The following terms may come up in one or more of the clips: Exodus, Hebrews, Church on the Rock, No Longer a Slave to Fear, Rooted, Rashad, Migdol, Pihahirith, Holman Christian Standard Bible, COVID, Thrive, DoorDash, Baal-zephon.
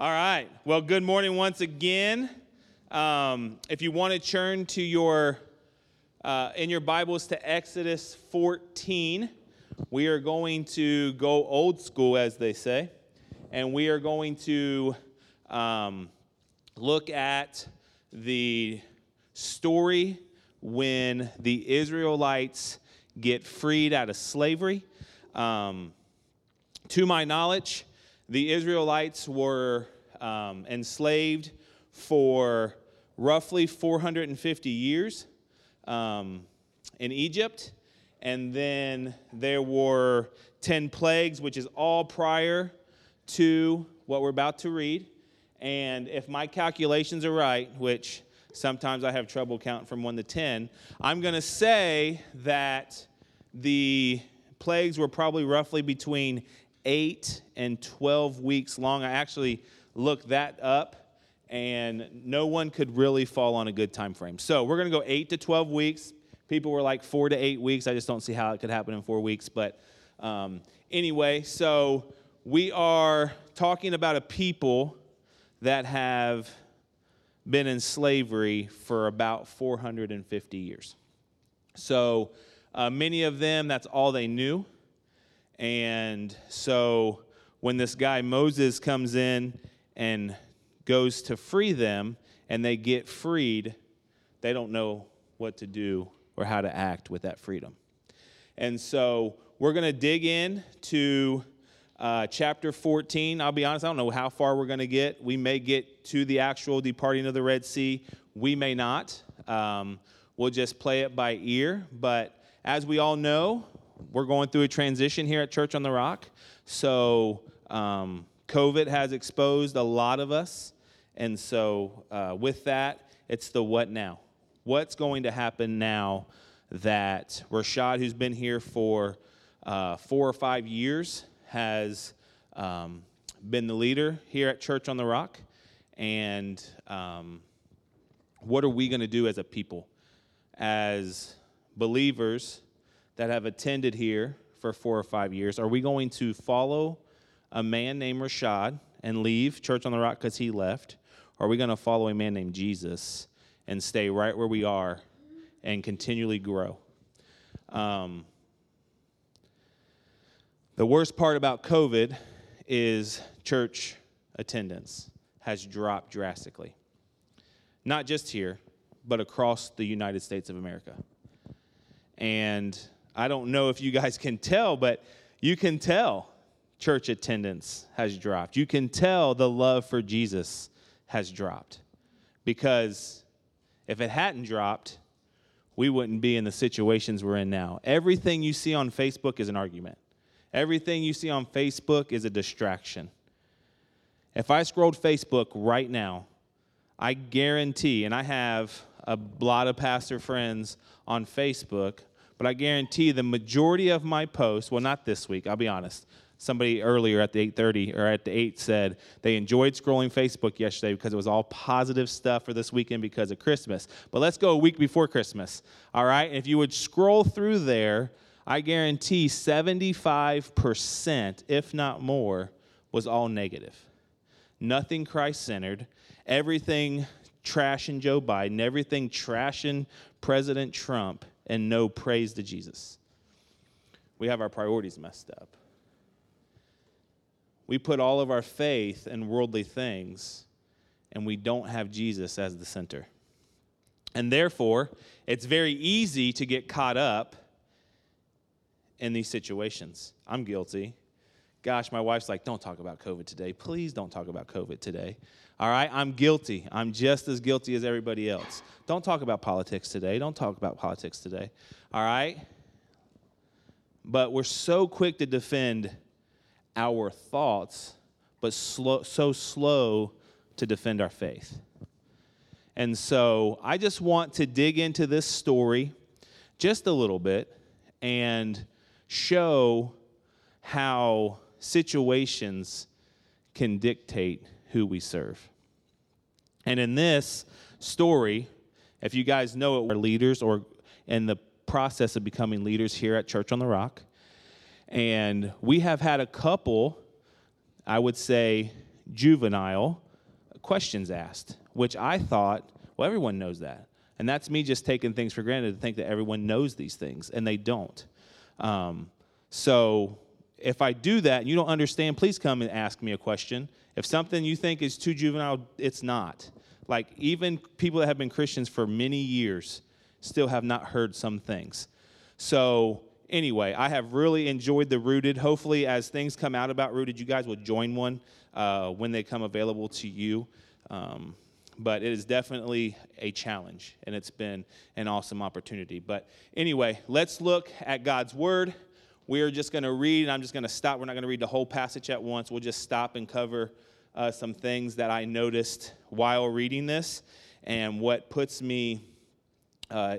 All right. Well, good morning once again. If you want to turn to your in your Bibles to Exodus 14, we are going to go old school, as they say, and we are going to look at the story when the Israelites get freed out of slavery. To my knowledge, the Israelites were enslaved for roughly 450 years in Egypt. And then there were 10 plagues, which is all prior to what we're about to read. And if my calculations are right, which sometimes I have trouble counting from 1 to 10, I'm going to say that the plagues were probably roughly between 8 and 12 weeks long. I actually looked that up, and no one could really fall on a good time frame. So we're going to go 8 to 12 weeks. People were like 4 to 8 weeks. I just don't see how it could happen in 4 weeks. But anyway, so we are talking about a people that have been in slavery for about 450 years. So many of them, that's all they knew. And so when this guy Moses comes in and goes to free them and they get freed, they don't know what to do or how to act with that freedom. And so we're going to dig in to chapter 14. I'll be honest, I don't know how far we're going to get. We may get to the actual departing of the Red Sea. We may not. We'll just play it by ear. But as we all know, we're going through a transition here at Church on the Rock. So COVID has exposed a lot of us. And so with that, it's the what now. What's going to happen now that Rashad, who's been here for 4 or 5 years, has been the leader here at Church on the Rock? And what are we going to do as a people, as believers that have attended here for 4 or 5 years? Are we going to follow a man named Rashad and leave Church on the Rock because he left? Or are we going to follow a man named Jesus and stay right where we are and continually grow? The worst part about COVID is church attendance has dropped drastically. Not just here, but across the United States of America. And I don't know if you guys can tell, but you can tell church attendance has dropped. You can tell the love for Jesus has dropped, because if it hadn't dropped, we wouldn't be in the situations we're in now. Everything you see on Facebook is an argument. Everything you see on Facebook is a distraction. If I scrolled Facebook right now, I guarantee, and I have a lot of pastor friends on Facebook, but I guarantee the majority of my posts, well, not this week, I'll be honest. Somebody earlier at the 8:30 or at the 8 said they enjoyed scrolling Facebook yesterday because it was all positive stuff for this weekend because of Christmas. But let's go a week before Christmas, all right? And if you would scroll through there, I guarantee 75%, if not more, was all negative. Nothing Christ-centered, everything trashing Joe Biden, everything trashing President Trump, and no praise to Jesus. We have our priorities messed up. We put all of our faith in worldly things, and we don't have Jesus as the center. And therefore, it's very easy to get caught up in these situations. I'm guilty. Gosh, my wife's like, don't talk about COVID today. Please don't talk about COVID today. All right, I'm guilty. I'm just as guilty as everybody else. Don't talk about politics today. Don't talk about politics today. All right? But we're so quick to defend our thoughts, but so slow to defend our faith. And so I just want to dig into this story just a little bit and show how situations can dictate who we serve. And in this story, if you guys know it, we're leaders or in the process of becoming leaders here at Church on the Rock. And we have had a couple, I would say, juvenile questions asked, which I thought, well, everyone knows that. And that's me just taking things for granted to think that everyone knows these things, and they don't. So if I do that and you don't understand, please come and ask me a question. If something you think is too juvenile, it's not. Like, even people that have been Christians for many years still have not heard some things. So anyway, I have really enjoyed the Rooted. Hopefully, as things come out about Rooted, you guys will join one when they come available to you. But it is definitely a challenge, and it's been an awesome opportunity. But anyway, let's look at God's Word. We are just going to read, and I'm just going to stop. We're not going to read the whole passage at once. We'll just stop and cover some things that I noticed while reading this and what puts me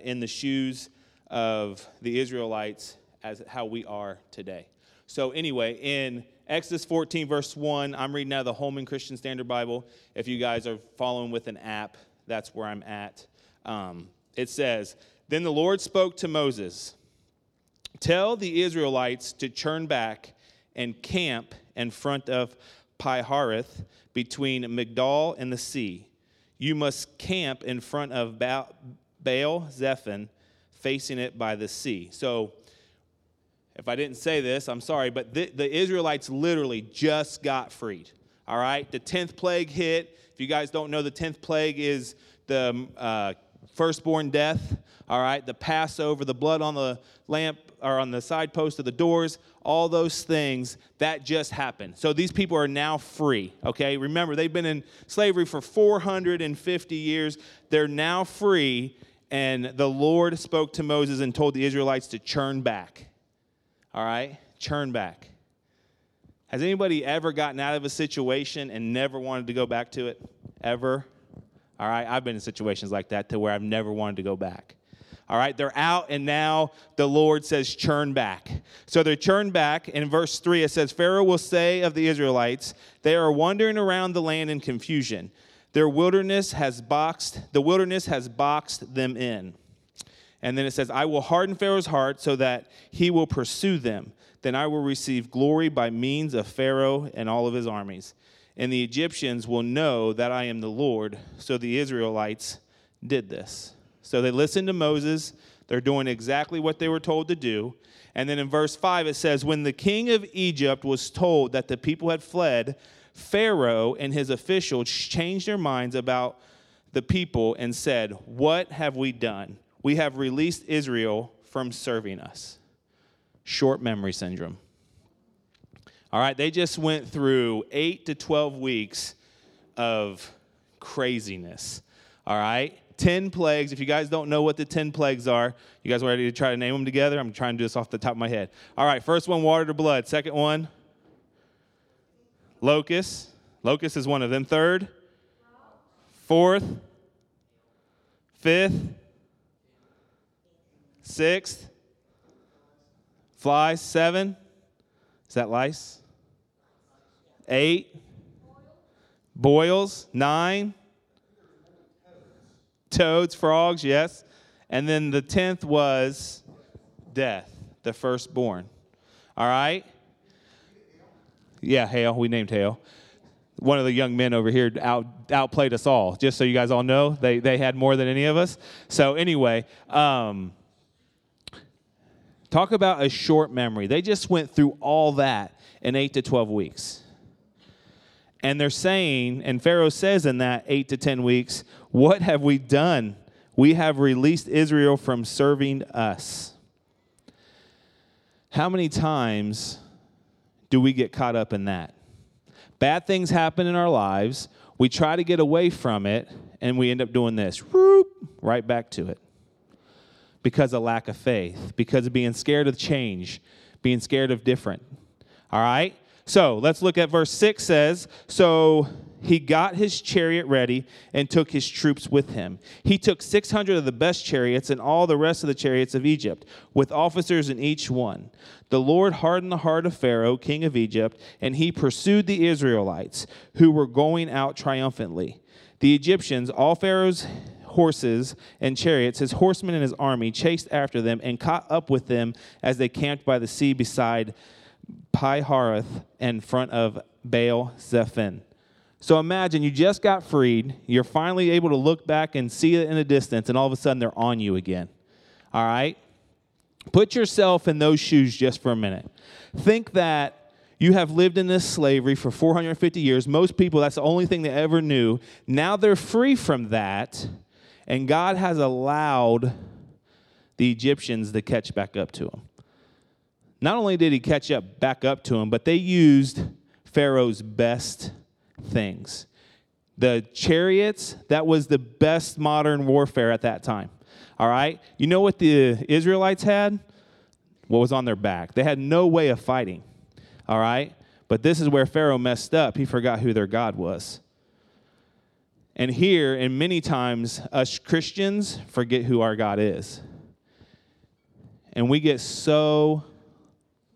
in the shoes of the Israelites as how we are today. So anyway, in Exodus 14, verse 1, I'm reading out of the Holman Christian Standard Bible. If you guys are following with an app, that's where I'm at. It says, "Then the Lord spoke to Moses, 'Tell the Israelites to turn back and camp in front of Pihahirith between Migdol and the sea. You must camp in front of Baal-zephon, facing it by the sea.'" So if I didn't say this, I'm sorry, but the Israelites literally just got freed, all right? The 10th plague hit. If you guys don't know, the 10th plague is the firstborn death, all right? The Passover, the blood on the lamp or on the side post of the doors, all those things, that just happened. So these people are now free, okay? Remember, they've been in slavery for 450 years. They're now free. And the Lord spoke to Moses and told the Israelites to turn back. All right? Turn back. Has anybody ever gotten out of a situation and never wanted to go back to it? Ever? All right? I've been in situations like that to where I've never wanted to go back. All right? They're out, and now the Lord says turn back. So they turn back. In verse 3, it says, "Pharaoh will say of the Israelites, they are wandering around the land in confusion. The wilderness has boxed them in." And then it says, "I will harden Pharaoh's heart so that he will pursue them. Then I will receive glory by means of Pharaoh and all of his armies. And the Egyptians will know that I am the Lord." So the Israelites did this. So they listened to Moses. They're doing exactly what they were told to do. And then in verse 5, it says, "When the king of Egypt was told that the people had fled, Pharaoh and his officials changed their minds about the people and said, 'What have we done? We have released Israel from serving us.'" Short memory syndrome. All right, they just went through 8 to 12 weeks of craziness. All right, 10 plagues. If you guys don't know what the 10 plagues are, you guys ready to try to name them together? I'm trying to do this off the top of my head. All right, first one, water to blood. Second one, locusts. Locust is one of them. Third, fourth, fifth, sixth, flies. Seven, is that lice? Eight, boils. Nine, toads, frogs, yes. And then the 10th was death, the firstborn. All right. Yeah, hail. We named hail. One of the young men over here outplayed us all, just so you guys all know. They had more than any of us. So anyway, talk about a short memory. They just went through all that in 8 to 12 weeks. And they're saying, and Pharaoh says in that 8 to 10 weeks, "What have we done? We have released Israel from serving us." How many times do we get caught up in that? Bad things happen in our lives. We try to get away from it, and we end up doing this. Whoop, right back to it. Because of lack of faith. Because of being scared of change. Being scared of different. All right? So let's look at verse 6 says, "So he got his chariot ready and took his troops with him. He took 600 of the best chariots and all the rest of the chariots of Egypt, with officers in each one. The Lord hardened the heart of Pharaoh, king of Egypt, and he pursued the Israelites, who were going out triumphantly. The Egyptians, all Pharaoh's horses and chariots, his horsemen and his army, chased after them and caught up with them as they camped by the sea beside Pihahirith in front of Baal-zephon." So imagine you just got freed. You're finally able to look back and see it in the distance, and all of a sudden they're on you again. All right? Put yourself in those shoes just for a minute. Think that you have lived in this slavery for 450 years. Most people, that's the only thing they ever knew. Now they're free from that, and God has allowed the Egyptians to catch back up to them. Not only did he catch up back up to them, but they used Pharaoh's best things. The chariots, that was the best modern warfare at that time. All right? You know what the Israelites had? What was on their back. They had no way of fighting. All right? But this is where Pharaoh messed up. He forgot who their God was. And here, and many times, us Christians forget who our God is. And we get so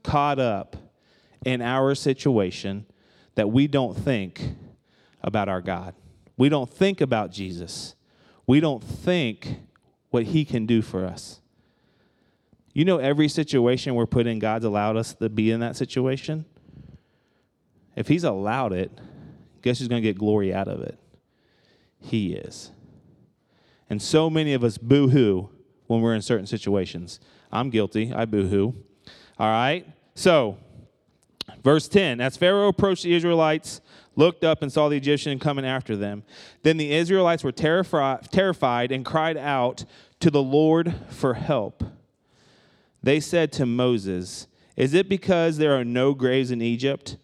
caught up in our situation that we don't think about our God. We don't think about Jesus. We don't think what he can do for us. You know, every situation we're put in, God's allowed us to be in that situation. If he's allowed it, guess who's going to get glory out of it? He is. And so many of us boo-hoo when we're in certain situations. I'm guilty. I boo-hoo. All right? So, verse 10, as Pharaoh approached the Israelites, looked up and saw the Egyptian coming after them. Then the Israelites were terrified and cried out to the Lord for help. They said to Moses, "Is it because there are no graves in Egypt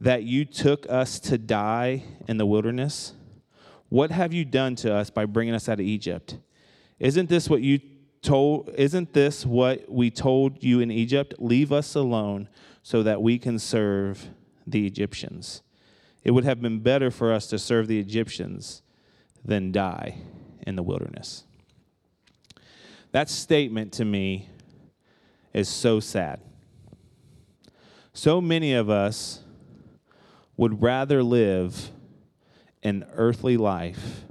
that you took us to die in the wilderness? What have you done to us by bringing us out of Egypt? Isn't this what we told you in Egypt? Leave us alone so that we can serve the Egyptians. It would have been better for us to serve the Egyptians than die in the wilderness." That statement to me is so sad. So many of us would rather live an earthly life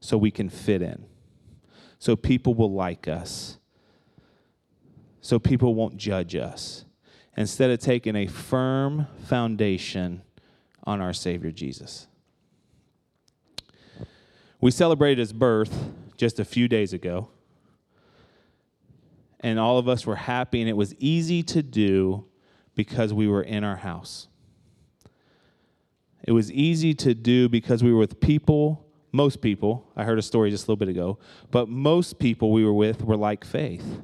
so we can fit in, so people will like us, so people won't judge us, instead of taking a firm foundation on our Savior Jesus. We celebrated his birth just a few days ago, and all of us were happy, and it was easy to do because we were in our house. It was easy to do because we were with people, most people, I heard a story just a little bit ago, but most people we were with were like faith.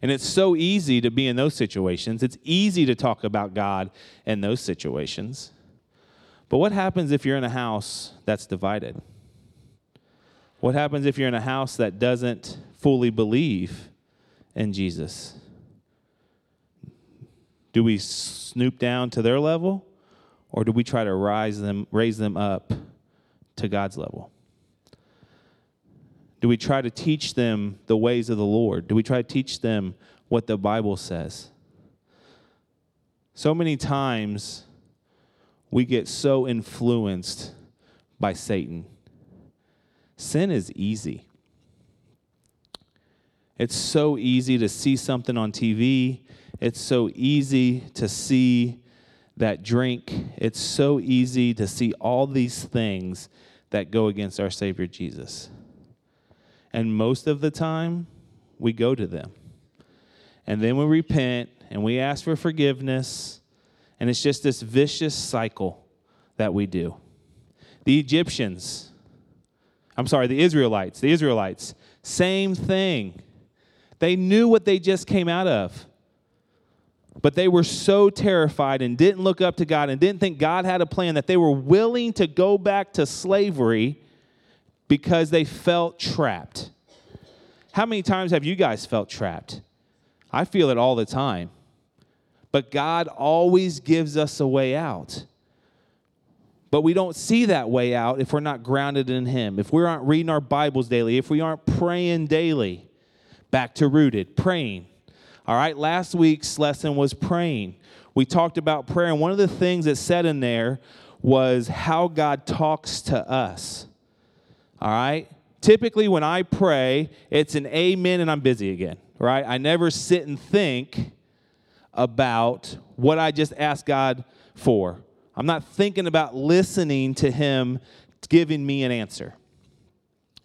And it's so easy to be in those situations. It's easy to talk about God in those situations. But what happens if you're in a house that's divided? What happens if you're in a house that doesn't fully believe in Jesus? Do we snoop down to their level, or do we try to raise them up to God's level? Do we try to teach them the ways of the Lord? Do we try to teach them what the Bible says? So many times we get so influenced by Satan. Sin is easy. It's so easy to see something on TV. It's so easy to see that drink. It's so easy to see all these things that go against our Savior Jesus. And most of the time, we go to them. And then we repent, and we ask for forgiveness, and it's just this vicious cycle that we do. The Israelites, same thing. They knew what they just came out of. But they were so terrified and didn't look up to God and didn't think God had a plan that they were willing to go back to slavery because they felt trapped. How many times have you guys felt trapped? I feel it all the time. But God always gives us a way out. But we don't see that way out if we're not grounded in him, if we aren't reading our Bibles daily, if we aren't praying daily. Back to rooted, praying. All right, last week's lesson was praying. We talked about prayer, and one of the things that said in there was how God talks to us. All right? Typically, when I pray, it's an amen and I'm busy again, right? I never sit and think about what I just asked God for. I'm not thinking about listening to him giving me an answer.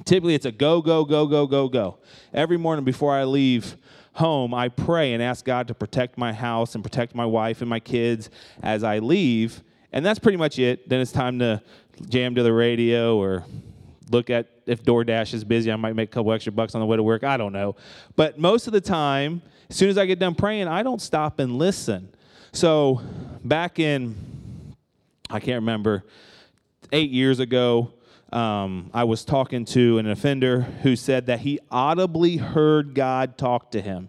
Typically, it's a go, go, go, go, go, go. Every morning before I leave home, I pray and ask God to protect my house and protect my wife and my kids as I leave. And that's pretty much it. Then it's time to jam to the radio or look at if DoorDash is busy. I might make a couple extra bucks on the way to work. I don't know. But most of the time, as soon as I get done praying, I don't stop and listen. So back in, I can't remember, 8 years ago, I was talking to an offender who said that he audibly heard God talk to him.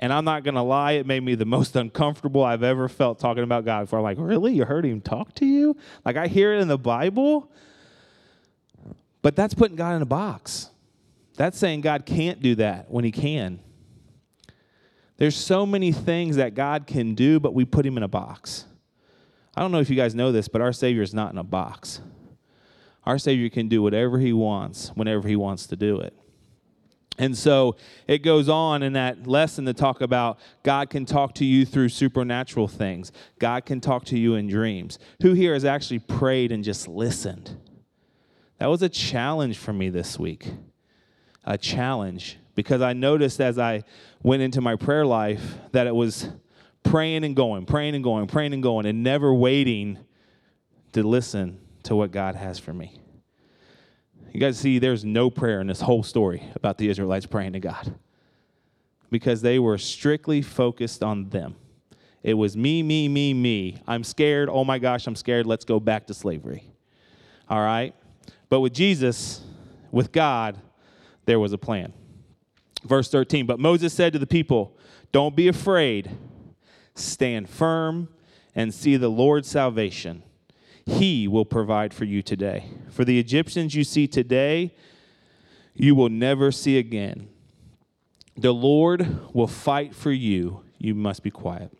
And I'm not going to lie, it made me the most uncomfortable I've ever felt talking about God before. I'm like, really? You heard him talk to you? Like, I hear it in the Bible? But that's putting God in a box. That's saying God can't do that when he can. There's so many things that God can do, but we put him in a box. I don't know if you guys know this, but our Savior is not in a box. Our Savior can do whatever he wants, whenever he wants to do it. And so it goes on in that lesson to talk about God can talk to you through supernatural things. God can talk to you in dreams. Who here has actually prayed and just listened? That was a challenge for me this week. A challenge, because I noticed as I went into my prayer life that it was praying and going, praying and going, praying and going, and never waiting to listen to what God has for me. You guys see, there's no prayer in this whole story about the Israelites praying to God because they were strictly focused on them. It was me, me, me, me. I'm scared. Oh my gosh, I'm scared. Let's go back to slavery. All right? But with Jesus, with God, there was a plan. Verse 13, but Moses said to the people, don't be afraid. Stand firm and see the Lord's salvation. He will provide for you today. For the Egyptians you see today, you will never see again. The Lord will fight for you. You must be quiet.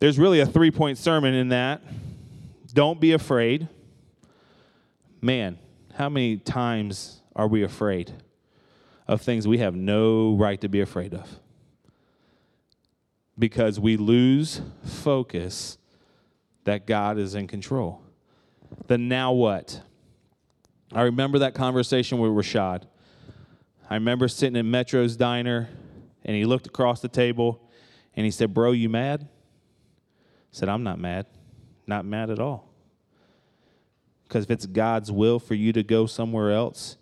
There's really a three-point sermon in that. Don't be afraid. Man, how many times are we afraid of things we have no right to be afraid of? Because we lose focus that God is in control. The now what? I remember that conversation with Rashad. I remember sitting in Metro's diner, and he looked across the table, and he said, bro, you mad? I said, I'm not mad. Not mad at all. Because if it's God's will for you to go somewhere else,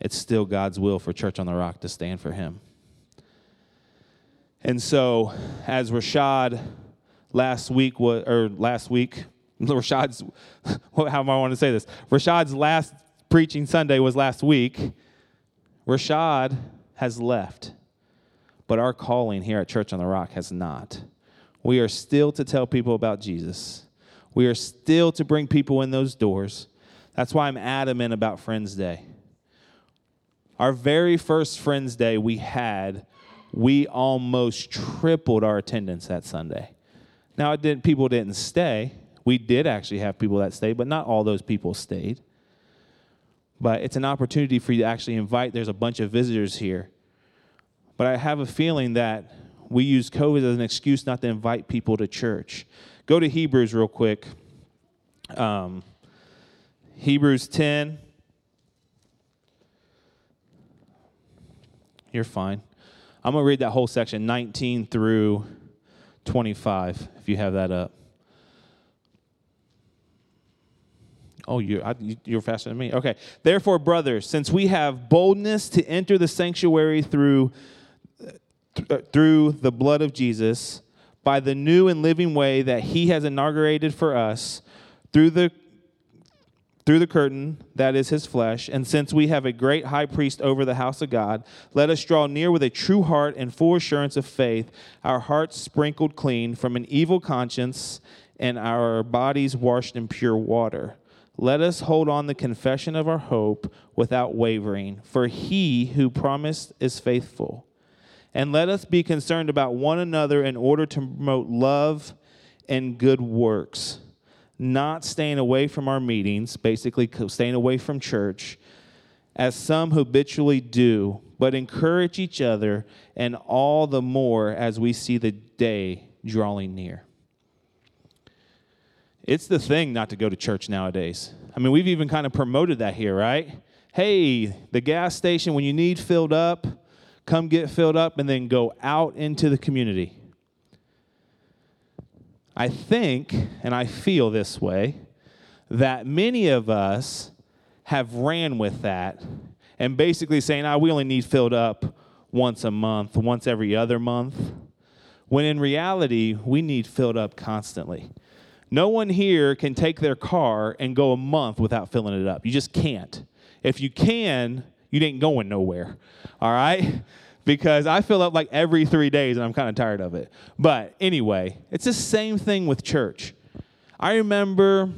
it's still God's will for Church on the Rock to stand for him. And so as Rashad Rashad's last preaching Sunday was last week. Rashad has left, but our calling here at Church on the Rock has not. We are still to tell people about Jesus. We are still to bring people in those doors. That's why I'm adamant about Friends Day. Our very first Friends Day we had, we almost tripled our attendance that Sunday. Now, people didn't stay. We did actually have people that stayed, but not all those people stayed. But it's an opportunity for you to actually invite. There's a bunch of visitors here. But I have a feeling that we use COVID as an excuse not to invite people to church. Go to Hebrews real quick. Hebrews 10. You're fine. I'm going to read that whole section, 19 through 25, if you have that up. Oh, you're faster than me. Okay. Therefore, brothers, since we have boldness to enter the sanctuary through the blood of Jesus, by the new and living way that he has inaugurated for us, through the curtain, that is his flesh, and since we have a great high priest over the house of God, let us draw near with a true heart and full assurance of faith, our hearts sprinkled clean from an evil conscience and our bodies washed in pure water. Let us hold on the confession of our hope without wavering, for he who promised is faithful. And let us be concerned about one another in order to promote love and good works, not staying away from our meetings, basically staying away from church, as some habitually do, but encourage each other, and all the more as we see the day drawing near. It's the thing not to go to church nowadays. I mean, we've even kind of promoted that here, right? Hey, the gas station, when you need filled up, come get filled up and then go out into the community. I think, and I feel this way, that many of us have ran with that and basically saying, we only need filled up once a month, once every other month, when in reality, we need filled up constantly. No one here can take their car and go a month without filling it up. You just can't. If you can, you ain't going nowhere, all right? Because I fill up like every 3 days, and I'm kind of tired of it. But anyway, it's the same thing with church. I remember,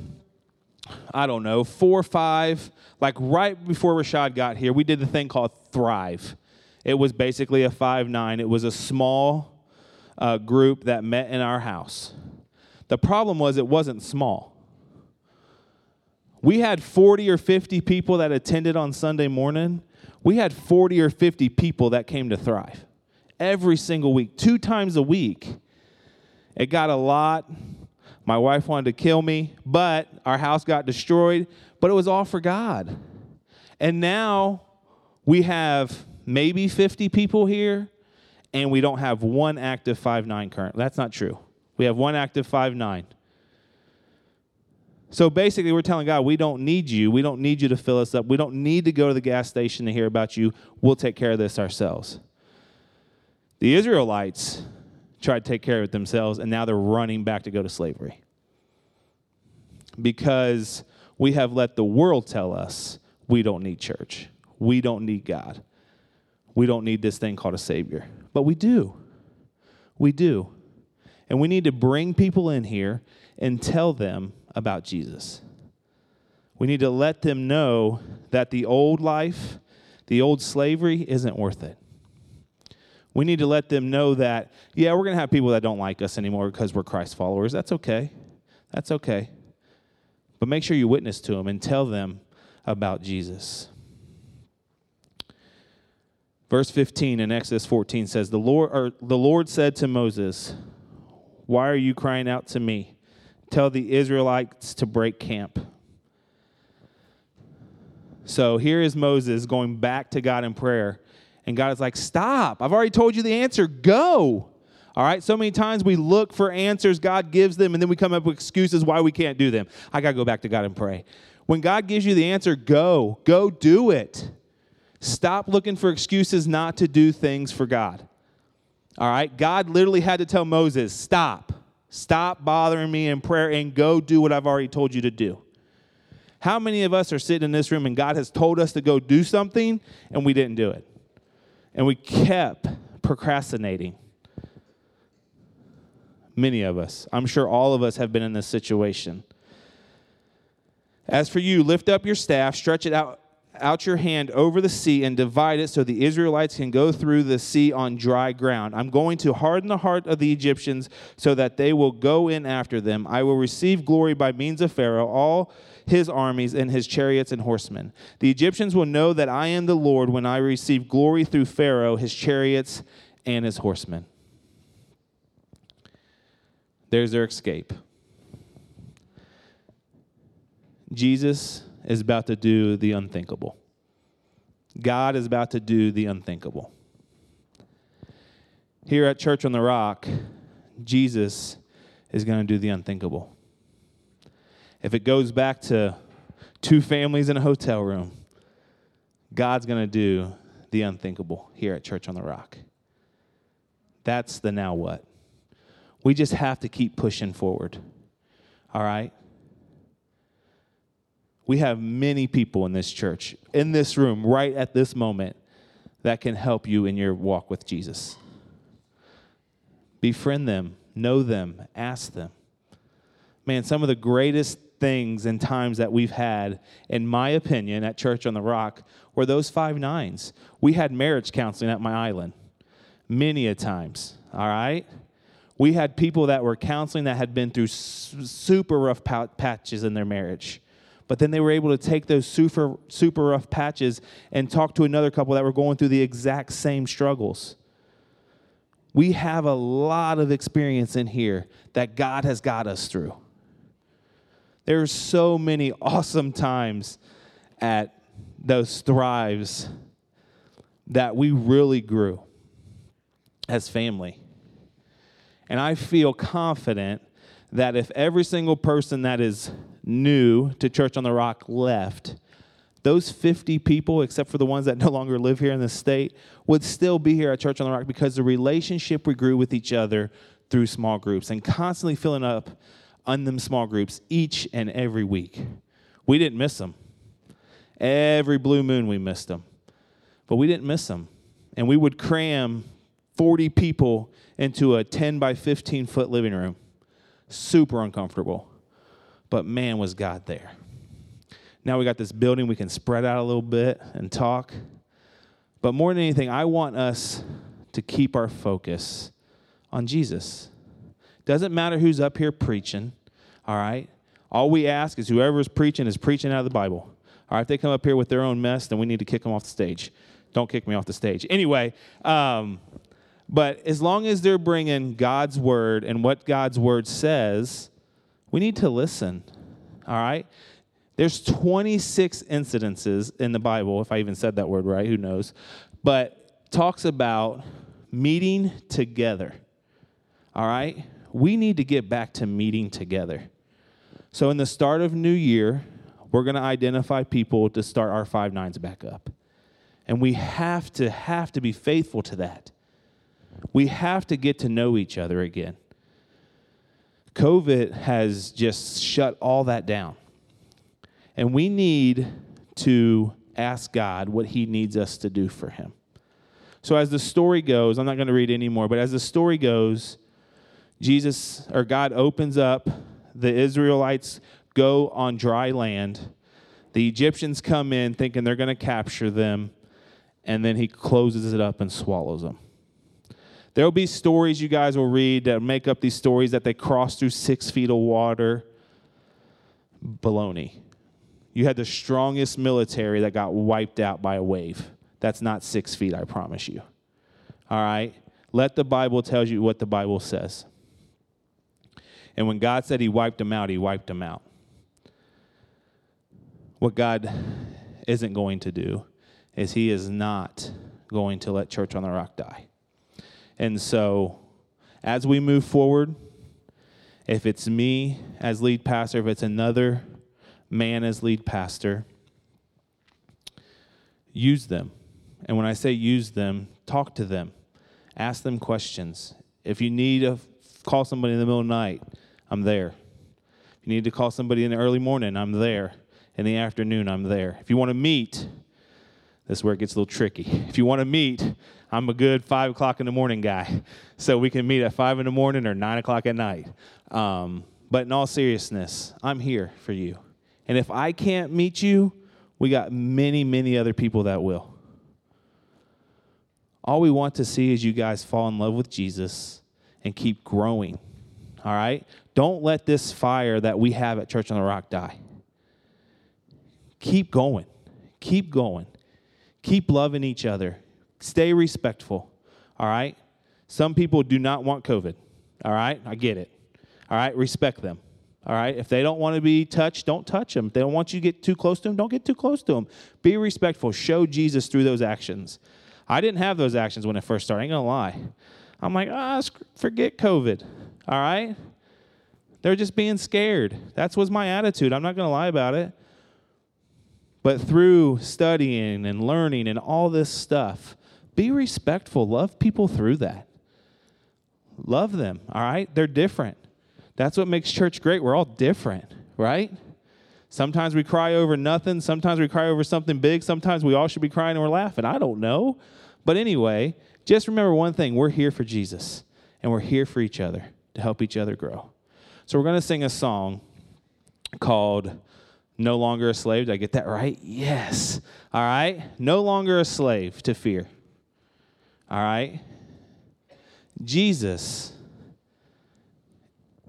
4 or 5, like right before Rashad got here, we did the thing called Thrive. It was basically a 5-9. It was a small group that met in our house. The problem was it wasn't small. We had 40 or 50 people that attended on Sunday morning. We had 40 or 50 people that came to Thrive every single week, 2 times a week. It got a lot. My wife wanted to kill me, but our house got destroyed, but it was all for God. And now we have maybe 50 people here, and we don't have one active 5-9 current. That's not true. We have one active 5-9. So basically, we're telling God, we don't need you. We don't need you to fill us up. We don't need to go to the gas station to hear about you. We'll take care of this ourselves. The Israelites tried to take care of it themselves, and now they're running back to go to slavery because we have let the world tell us we don't need church. We don't need God. We don't need this thing called a Savior. But we do. We do. And we need to bring people in here and tell them about Jesus. We need to let them know that the old life, the old slavery isn't worth it. We need to let them know that, we're going to have people that don't like us anymore because we're Christ followers. That's okay. That's okay. But make sure you witness to them and tell them about Jesus. Verse 15 in Exodus 14 says, The Lord said to Moses, "Why are you crying out to me? Tell the Israelites to break camp." So here is Moses going back to God in prayer. And God is like, stop. I've already told you the answer. Go. All right? So many times we look for answers. God gives them, and then we come up with excuses why we can't do them. I got to go back to God and pray. When God gives you the answer, go. Go do it. Stop looking for excuses not to do things for God. All right, God literally had to tell Moses, stop. Stop bothering me in prayer and go do what I've already told you to do. How many of us are sitting in this room and God has told us to go do something and we didn't do it? And we kept procrastinating. Many of us. I'm sure all of us have been in this situation. As for you, lift up your staff, stretch it out your hand over the sea and divide it so the Israelites can go through the sea on dry ground. I'm going to harden the heart of the Egyptians so that they will go in after them. I will receive glory by means of Pharaoh, all his armies and his chariots and horsemen. The Egyptians will know that I am the Lord when I receive glory through Pharaoh, his chariots, and his horsemen. There's their escape. Jesus is about to do the unthinkable. God is about to do the unthinkable. Here at Church on the Rock, Jesus is going to do the unthinkable. If it goes back to 2 families in a hotel room, God's going to do the unthinkable here at Church on the Rock. That's the now what. We just have to keep pushing forward. All right? We have many people in this church, in this room, right at this moment, that can help you in your walk with Jesus. Befriend them, know them, ask them. Man, some of the greatest things and times that we've had, in my opinion, at Church on the Rock, were those 5-9s. We had marriage counseling at my island many a times, all right? We had people that were counseling that had been through super rough patches in their marriage. But then they were able to take those super rough patches and talk to another couple that were going through the exact same struggles. We have a lot of experience in here that God has got us through. There's so many awesome times at those Thrives that we really grew as family. And I feel confident that if every single person that is new to Church on the Rock left, those 50 people, except for the ones that no longer live here in the state, would still be here at Church on the Rock because the relationship we grew with each other through small groups and constantly filling up on them small groups each and every week. We didn't miss them. Every blue moon we missed them. But we didn't miss them. And we would cram 40 people into a 10 by 15 foot living room. Super uncomfortable. But man, was God there. Now we got this building. We can spread out a little bit and talk. But more than anything, I want us to keep our focus on Jesus. Doesn't matter who's up here preaching, all right? All we ask is whoever's preaching is preaching out of the Bible. All right, if they come up here with their own mess, then we need to kick them off the stage. Don't kick me off the stage. Anyway, but as long as they're bringing God's word and what God's word says, we need to listen, all right? There's 26 incidences in the Bible, if I even said that word right, who knows, but talks about meeting together, all right? We need to get back to meeting together. So in the start of new year, we're going to identify people to start our five nines back up. And we have to be faithful to that. We have to get to know each other again. COVID has just shut all that down. And we need to ask God what he needs us to do for him. So as the story goes, I'm not going to read anymore, but as the story goes, Jesus, or God, opens up. The Israelites go on dry land. The Egyptians come in thinking they're going to capture them, and then he closes it up and swallows them. There will be stories you guys will read that make up these stories that they crossed through 6 feet of water. Baloney. You had the strongest military that got wiped out by a wave. That's not 6 feet, I promise you. All right? Let the Bible tell you what the Bible says. And when God said he wiped them out, he wiped them out. What God isn't going to do is he is not going to let Church on the Rock die. And so as we move forward, if it's me as lead pastor, if it's another man as lead pastor, use them. And when I say use them, talk to them. Ask them questions. If you need to call somebody in the middle of the night, I'm there. If you need to call somebody in the early morning, I'm there. In the afternoon, I'm there. If you want to meet, this is where it gets a little tricky. If you want to meet, I'm a good 5 o'clock in the morning guy. So we can meet at 5 in the morning or 9 o'clock at night. But in all seriousness, I'm here for you. And if I can't meet you, we got many, many other people that will. All we want to see is you guys fall in love with Jesus and keep growing, all right? Don't let this fire that we have at Church on the Rock die. Keep going. Keep going. Keep loving each other. Stay respectful, all right? Some people do not want COVID, all right? I get it, all right? Respect them, all right? If they don't want to be touched, don't touch them. If they don't want you to get too close to them, don't get too close to them. Be respectful. Show Jesus through those actions. I didn't have those actions when it first started. I ain't going to lie. I'm like, forget COVID, all right? They're just being scared. That was my attitude. I'm not going to lie about it. But through studying and learning and all this stuff, be respectful. Love people through that. Love them, all right? They're different. That's what makes church great. We're all different, right? Sometimes we cry over nothing. Sometimes we cry over something big. Sometimes we all should be crying and we're laughing. I don't know. But anyway, just remember one thing. We're here for Jesus, and we're here for each other to help each other grow. So we're going to sing a song called No Longer a Slave. Did I get that right? Yes. All right? No longer a slave to fear. All right? Jesus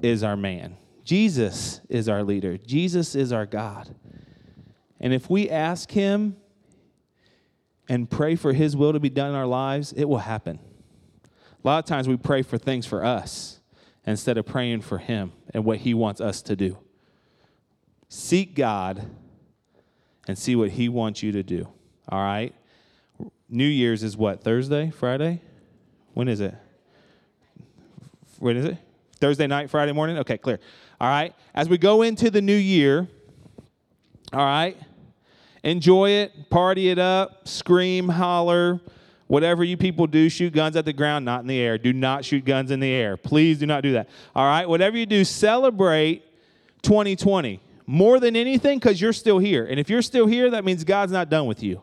is our man. Jesus is our leader. Jesus is our God. And if we ask him and pray for his will to be done in our lives, it will happen. A lot of times we pray for things for us instead of praying for him and what he wants us to do. Seek God and see what he wants you to do, all right? New Year's is what, Thursday, Friday? When is it? When is it? Thursday night, Friday morning? Okay, clear. All right, as we go into the new year, all right, enjoy it, party it up, scream, holler, whatever you people do, shoot guns at the ground, not in the air. Do not shoot guns in the air. Please do not do that. All right, whatever you do, celebrate 2020 more than anything because you're still here. And if you're still here, that means God's not done with you.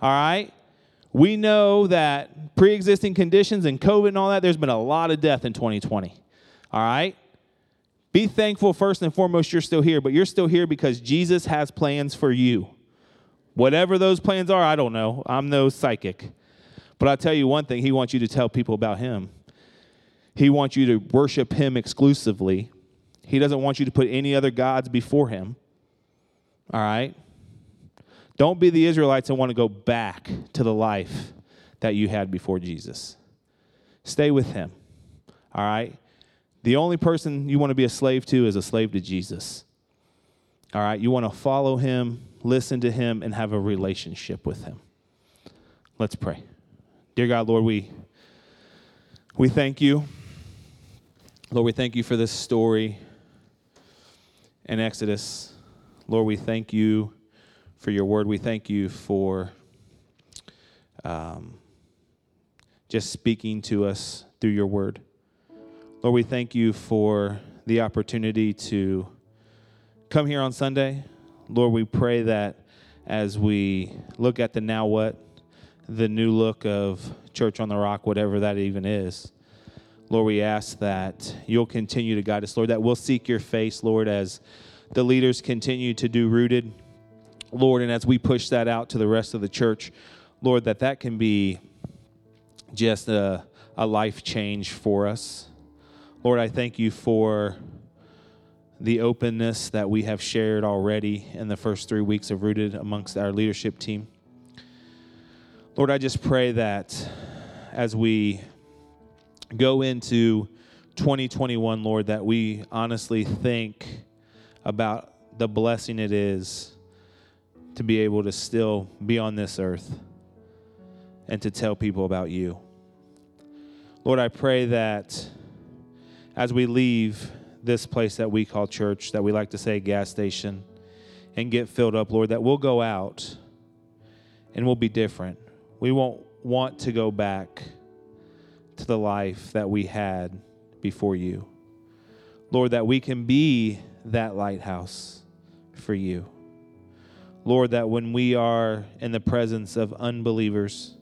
All right, we know that pre-existing conditions and COVID and all that, there's been a lot of death in 2020. All right, be thankful first and foremost you're still here, but you're still here because Jesus has plans for you. Whatever those plans are, I don't know. I'm no psychic. But I'll tell you one thing, he wants you to tell people about him. He wants you to worship him exclusively. He doesn't want you to put any other gods before him. All right? Don't be the Israelites and want to go back to the life that you had before Jesus. Stay with him. All right? The only person you want to be a slave to is a slave to Jesus. All right? You want to follow him, listen to him, and have a relationship with him. Let's pray. Dear God, Lord, we thank you. Lord, we thank you for this story in Exodus. Lord, we thank you for your word. We thank you for just speaking to us through your word. Lord, we thank you for the opportunity to come here on Sunday. Lord, we pray that as we look at the now what, the new look of Church on the Rock, whatever that even is. Lord, we ask that you'll continue to guide us, Lord, that we'll seek your face, Lord, as the leaders continue to do Rooted, Lord, and as we push that out to the rest of the church, Lord, that can be just a life change for us. Lord, I thank you for the openness that we have shared already in the first 3 weeks of Rooted amongst our leadership team. Lord, I just pray that as we go into 2021, Lord, that we honestly think about the blessing it is to be able to still be on this earth and to tell people about you. Lord, I pray that as we leave this place that we call church, that we like to say gas station, and get filled up, Lord, that we'll go out and we'll be different. We won't want to go back to the life that we had before you. Lord, that we can be that lighthouse for you. Lord, that when we are in the presence of unbelievers,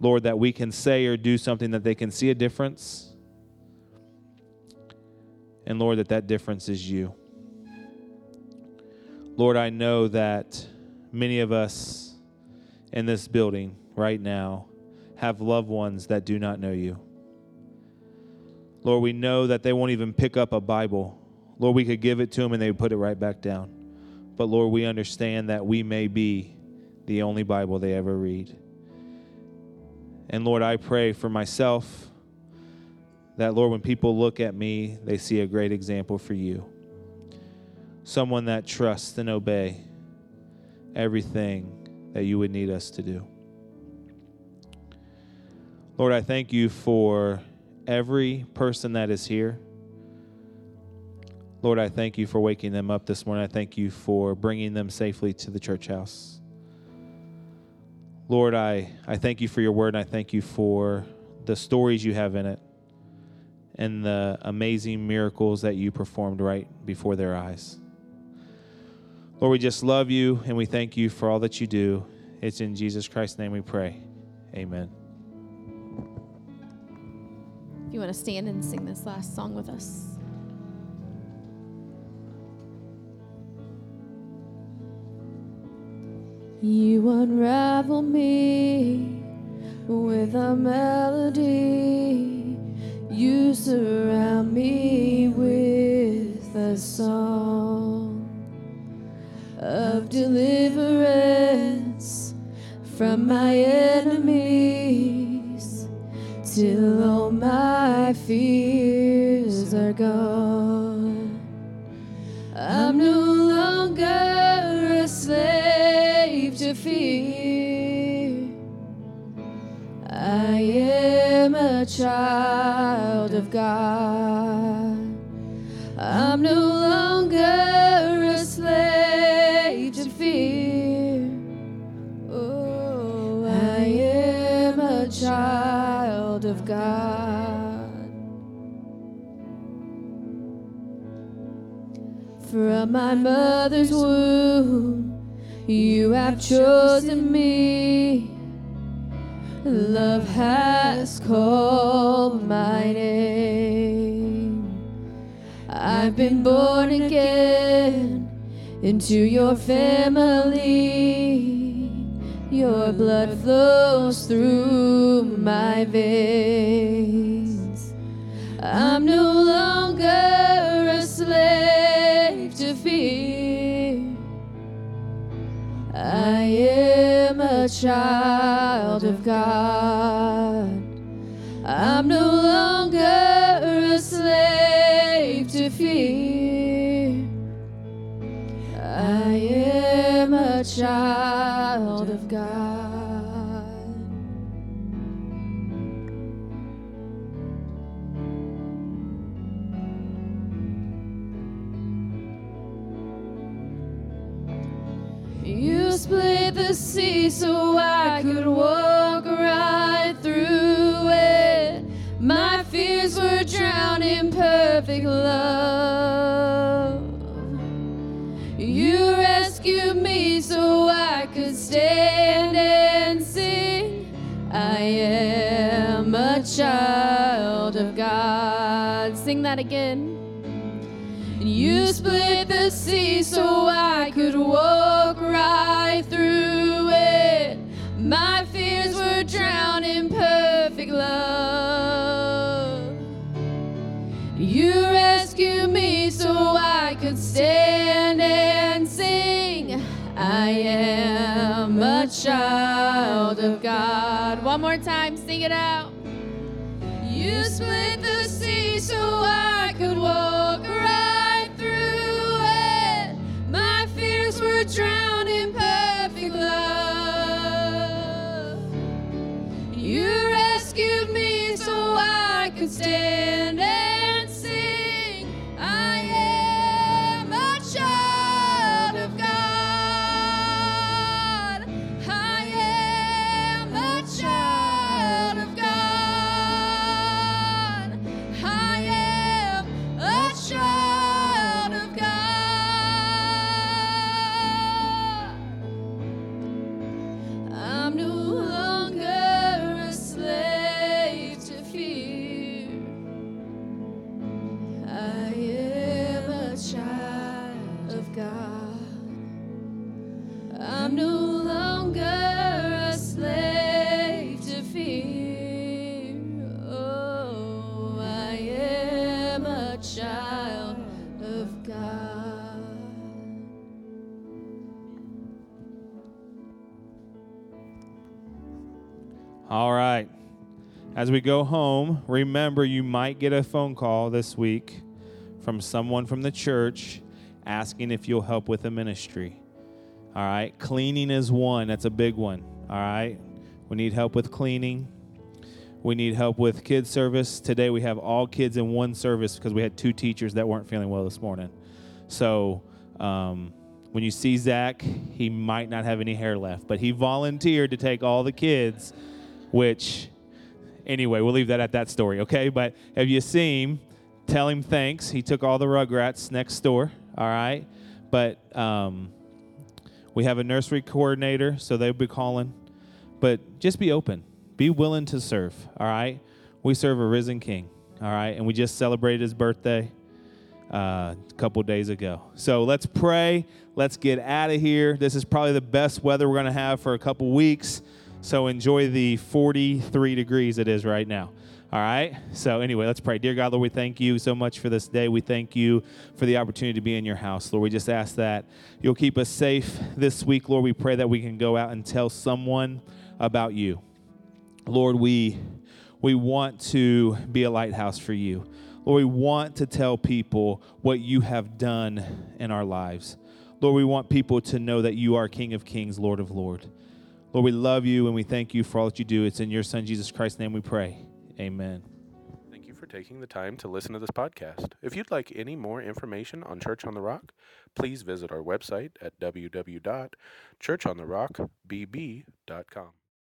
Lord, that we can say or do something that they can see a difference. And Lord, that difference is you. Lord, I know that many of us in this building right now have loved ones that do not know you. Lord, we know that they won't even pick up a Bible. Lord, we could give it to them and they would put it right back down. But Lord, we understand that we may be the only Bible they ever read. And Lord, I pray for myself that, Lord, when people look at me, they see a great example for you. Someone that trusts and obeys everything that you would need us to do. Lord, I thank you for every person that is here. Lord, I thank you for waking them up this morning. I thank you for bringing them safely to the church house. Lord, I thank you for your word, and I thank you for the stories you have in it and the amazing miracles that you performed right before their eyes. Lord, we just love you, and we thank you for all that you do. It's in Jesus Christ's name we pray. Amen. If you want to stand and sing this last song with us. You unravel me with a melody. You surround me with a song of deliverance from my enemies. Till all my fears are gone. I'm no longer a slave to fear. I am a child of God. I'm no longer a slave to fear. Oh, I am a child of God. From my mother's womb, you have chosen me. Love has called my name. I've been born again into your family. Your blood flows through my veins. I'm no longer a slave to fear. I am a child of God. I'm no longer a slave to fear. I am a child of God. You split the sea so I could walk right through it. My fears were drowned in perfect love. You rescued me so I could stand and sing. I am a child of God. Sing that again. You split the sea so I could walk right through it. My fears were drowned in perfect love. You rescued me so I could stand and sing. I am a child of God. One more time, sing it out. You split the sea so I could walk right. Drowned in perfect love. You rescued me so I could stand and sing. I am a child of God. I am a child of God. I am a child of God. I'm no longer a slave to fear. Oh, I am a child of God. All right. As we go home, remember you might get a phone call this week from someone from the church asking if you'll help with the ministry. All right, cleaning is one. That's a big one. All right, we need help with cleaning. We need help with kids service. Today we have all kids in one service because we had two teachers that weren't feeling well this morning. So when you see Zach, he might not have any hair left, but he volunteered to take all the kids, which anyway, we'll leave that at that story, okay? But if you see him, tell him thanks. He took all the Rugrats next door, all right? But... we have a nursery coordinator, so they'll be calling. But just be open. Be willing to serve, all right? We serve a risen King, all right? And we just celebrated his birthday a couple days ago. So let's pray. Let's get out of here. This is probably the best weather we're going to have for a couple weeks. So enjoy the 43 degrees it is right now. All right. So anyway, let's pray. Dear God, Lord, we thank you so much for this day. We thank you for the opportunity to be in your house. Lord, we just ask that you'll keep us safe this week. Lord, we pray that we can go out and tell someone about you. Lord, we We want to be a lighthouse for you. Lord, we want to tell people what you have done in our lives. Lord, we want people to know that you are King of Kings, Lord of Lords. Lord, we love you and we thank you for all that you do. It's in your Son, Jesus Christ's name we pray. Amen. Thank you for taking the time to listen to this podcast. If you'd like any more information on Church on the Rock, please visit our website at www.churchontherockbb.com.